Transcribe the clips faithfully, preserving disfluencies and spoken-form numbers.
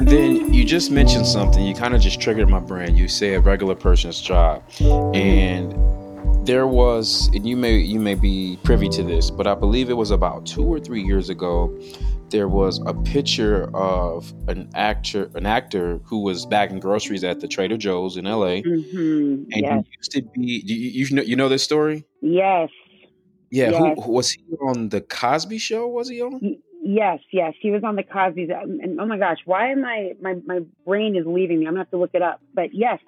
And then you just mentioned something. You kind of just triggered my brain. You say a regular person's job, and there was, and you may you may be privy to this, but I believe it was about two or three years ago. There was a picture of an actor, an actor who was bagging groceries at the Trader Joe's in L A. Mm-hmm. And yes. he used to be. You, you know, you know this story. Yes. Yeah. Yes. Who, was he on the Cosby Show? Was he on? He, Yes, yes, he was on the Cosby's. And oh my gosh, why am I? My my brain is leaving me. I'm gonna have to look it up. But yes,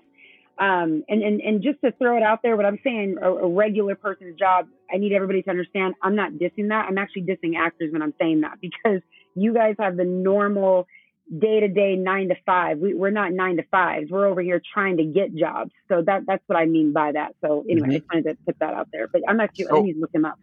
um, and and and just to throw it out there, what I'm saying, a, a regular person's job. I need everybody to understand. I'm not dissing that. I'm actually dissing actors when I'm saying that, because you guys have the normal day to day nine to five. We we're not nine to fives. We're over here trying to get jobs. So that that's what I mean by that. So anyway, mm-hmm. I just wanted to put that out there. But I'm actually so- I need to look him up.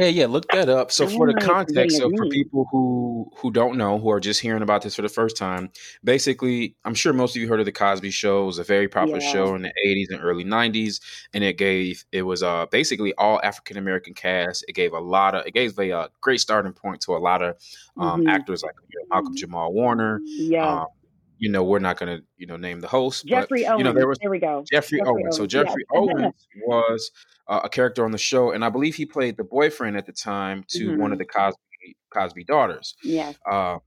Yeah, yeah, look that up. So for the context, so for people who, who don't know, who are just hearing about this for the first time, basically, I'm sure most of you heard of the Cosby Show. It was a very popular yeah. show in the eighties and early nineties, and it gave it was uh, basically all African American cast. It gave a lot of it gave a uh, great starting point to a lot of um, mm-hmm. actors like you know, Malcolm-Jamal Warner. Yeah. Um, You know, we're not going to, you know, name the host. Jeffrey but, Owens. You know, there was there we go. Jeffrey, Jeffrey Owens. Owens. So Jeffrey yes. Owens was uh, a character on the show. And I believe he played the boyfriend at the time to mm-hmm. one of the Cosby Cosby daughters. Yeah. Uh,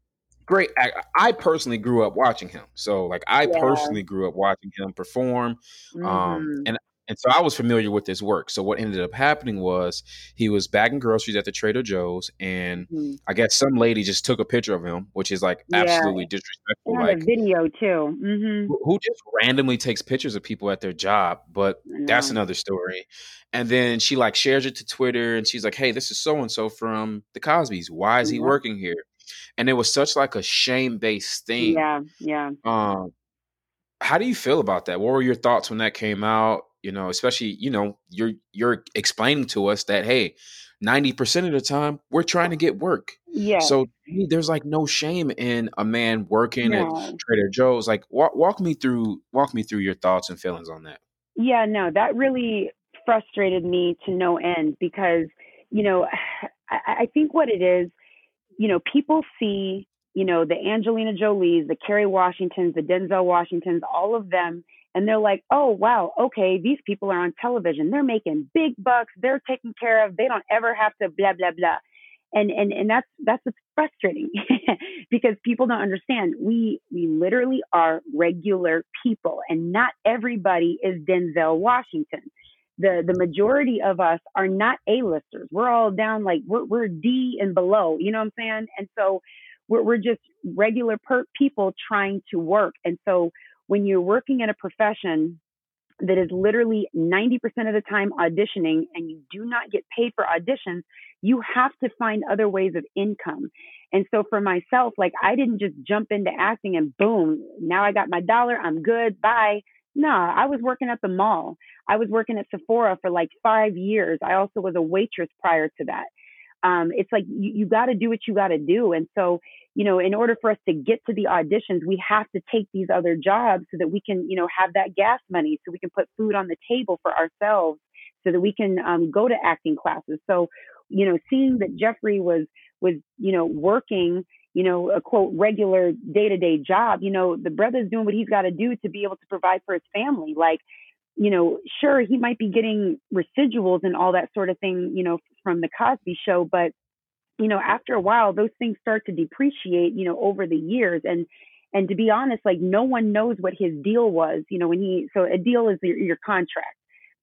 great. I, I personally grew up watching him. So like I yeah. personally grew up watching him perform. Mm-hmm. Um, and And so I was familiar with his work. So what ended up happening was he was bagging groceries at the Trader Joe's, and mm-hmm. I guess some lady just took a picture of him, which is like yeah. absolutely disrespectful. And like a video too. Mm-hmm. Who just randomly takes pictures of people at their job, but yeah. that's another story. And then she like shares it to Twitter, and she's like, "Hey, this is so and so from the Cosby's. Why is mm-hmm. he working here?" And it was such like a shame-based thing. Yeah, yeah. Um, how do you feel about that? What were your thoughts when that came out? You know, especially, you know, you're you're explaining to us that, hey, ninety percent of the time we're trying to get work. Yeah. So there's like no shame in a man working no. at Trader Joe's. Like walk, walk me through walk me through your thoughts and feelings on that. Yeah, no, that really frustrated me to no end, because, you know, I, I think what it is, you know, people see, you know, the Angelina Jolies, the Kerry Washingtons, the Denzel Washingtons, all of them. And they're like, oh, wow, okay, these people are on television. They're making big bucks. They're taken care of. They don't ever have to blah, blah, blah. And and and that's that's what's frustrating because people don't understand. We we literally are regular people, and not everybody is Denzel Washington. The the majority of us are not A-listers. We're all down like we're, we're D and below, you know what I'm saying? And so we're, we're just regular per- people trying to work. And so when you're working in a profession that is literally ninety percent of the time auditioning, and you do not get paid for auditions, you have to find other ways of income. And so for myself, like I didn't just jump into acting and boom, now I got my dollar, I'm good, bye. No, I was working at the mall. I was working at Sephora for like five years. I also was a waitress prior to that. Um, it's like, you, you got to do what you got to do. And so, you know, in order for us to get to the auditions, we have to take these other jobs so that we can, you know, have that gas money, so we can put food on the table for ourselves, so that we can um, go to acting classes. So, you know, seeing that Jeffrey was, was, you know, working, you know, a quote, regular day-to-day job, you know, the brother's doing what he's got to do to be able to provide for his family. Like, you know, sure, he might be getting residuals and all that sort of thing, you know, from the Cosby Show, but you know, after a while, those things start to depreciate, you know, over the years. And, and to be honest, like no one knows what his deal was, you know, when he, so a deal is your, your contract.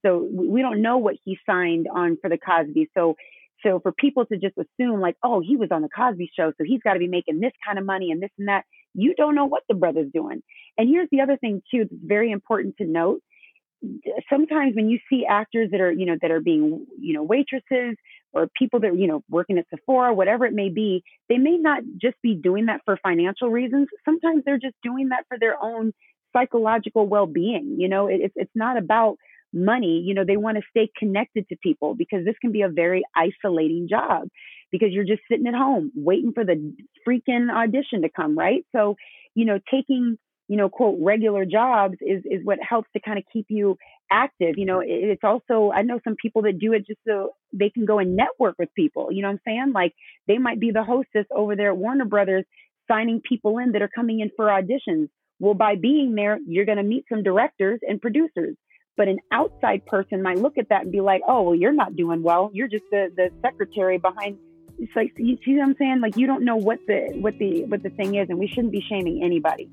So we don't know what he signed on for the Cosby. So, so for people to just assume like, oh, he was on the Cosby Show, so he's got to be making this kind of money and this and that, you don't know what the brother's doing. And here's the other thing too, that's very important to note. Sometimes when you see actors that are, you know, that are being, you know, waitresses, or people that, you know, working at Sephora, whatever it may be, they may not just be doing that for financial reasons. Sometimes they're just doing that for their own psychological well-being. You know, it, it's not about money. You know, they want to stay connected to people, because this can be a very isolating job, because you're just sitting at home waiting for the freaking audition to come, right? So, you know, taking, you know, quote, regular jobs is, is what helps to kind of keep you active. You know, it, it's also, I know some people that do it just so they can go and network with people. You know what I'm saying? Like they might be the hostess over there at Warner Brothers, signing people in that are coming in for auditions. Well, by being there, you're going to meet some directors and producers. But an outside person might look at that and be like, oh, well, you're not doing well. You're just the, the secretary behind. It's like, you see what I'm saying? Like, you don't know what the what the what the thing is, and we shouldn't be shaming anybody.